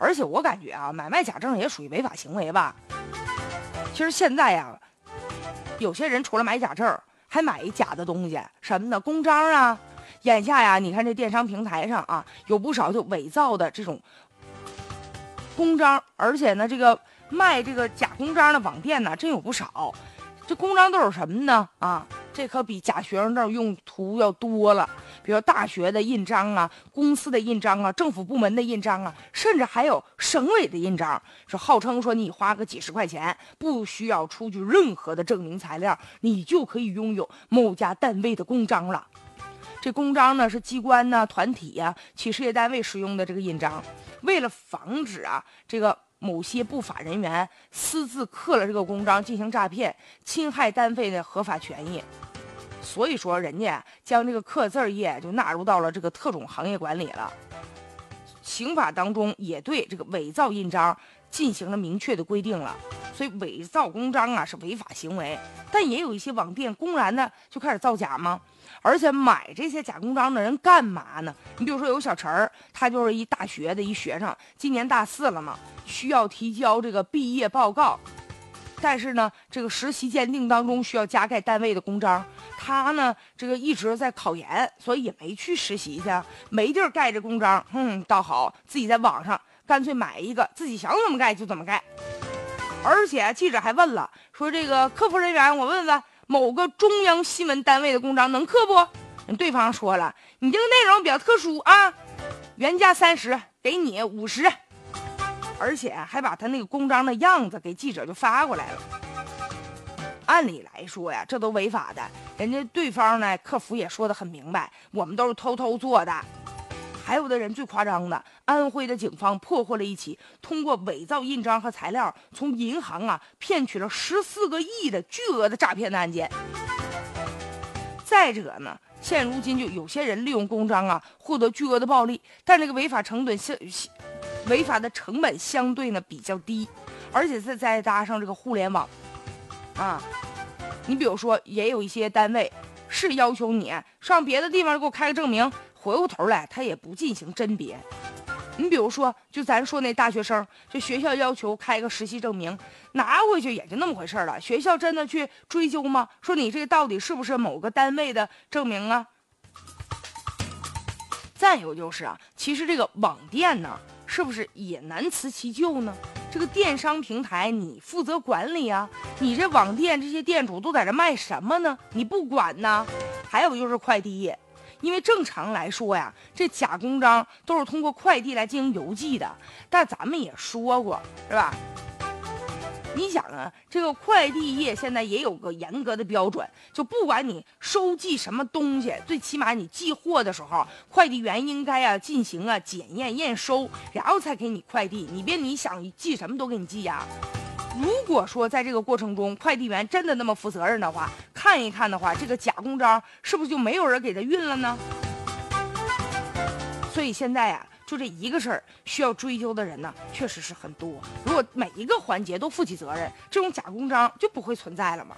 而且我感觉啊，买卖假证也属于违法行为吧。其实现在呀，有些人除了买假证，还买一假的东西，什么呢？公章啊。眼下呀，你看这电商平台上啊，有不少就伪造的这种公章，而且呢，这个卖这个假公章的网店呢，真有不少。这公章都有什么呢？啊，这可比假学生证用途要多了。比如大学的印章啊，公司的印章啊，政府部门的印章啊，甚至还有省委的印章。说号称说你花个几十块钱，不需要出具任何的证明材料，你就可以拥有某家单位的公章了。这公章呢是机关呢、团体呀、企事业单位使用的这个印章，为了防止啊这个某些不法人员私自刻了这个公章进行诈骗，侵害单位的合法权益，所以说人家将这个刻字业就纳入到了这个特种行业管理了。刑法当中也对这个伪造印章进行了明确的规定了，所以伪造公章啊是违法行为。但也有一些网店公然的就开始造假吗？而且买这些假公章的人干嘛呢？你比如说有小陈儿，他就是一大学的一学生，今年大四了嘛，需要提交这个毕业报告，但是呢这个实习鉴定当中需要加盖单位的公章，他呢这个一直在考研，所以也没去实习去，没地儿盖这公章。倒好，自己在网上干脆买一个，自己想怎么盖就怎么盖。而且记者还问了，说这个客服人员，我问问某个中央新闻单位的公章能刻不？对方说了，你这个内容比较特殊啊，原价30，给你50，而且还把他那个公章的样子给记者就发过来了。按理来说呀，这都违法的，人家对方呢客服也说得很明白，我们都是偷偷做的。还有的人最夸张的，安徽的警方破获了一起通过伪造印章和材料从银行啊骗取了14个亿的巨额的诈骗的案件。再者呢，现如今就有些人利用公章啊获得巨额的暴利，但这个违法的成本相对呢比较低，而且再搭上这个互联网啊，你比如说也有一些单位是要求你上别的地方给我开个证明，回过头来他也不进行甄别。你比如说就咱说那大学生，这学校要求开个实习证明，拿回去也就那么回事了，学校真的去追究吗？说你这个到底是不是某个单位的证明啊？再有就是啊，其实这个网店呢是不是也难辞其咎呢？这个电商平台你负责管理啊，你这网店这些店主都在这卖什么呢？你不管呢？还有就是快递业，因为正常来说呀，这假公章都是通过快递来进行邮寄的，但咱们也说过是吧？你想啊，这个快递业现在也有个严格的标准，就不管你收寄什么东西，最起码你寄货的时候，快递员应该啊进行啊检验验收，然后才给你快递，你别你想寄什么都给你寄呀。如果说在这个过程中快递员真的那么负责任的话，看一看的话，这个假公章是不是就没有人给他运了呢？所以现在啊，就这一个事儿需要追究的人呢确实是很多，如果每一个环节都负起责任，这种假公章就不会存在了嘛。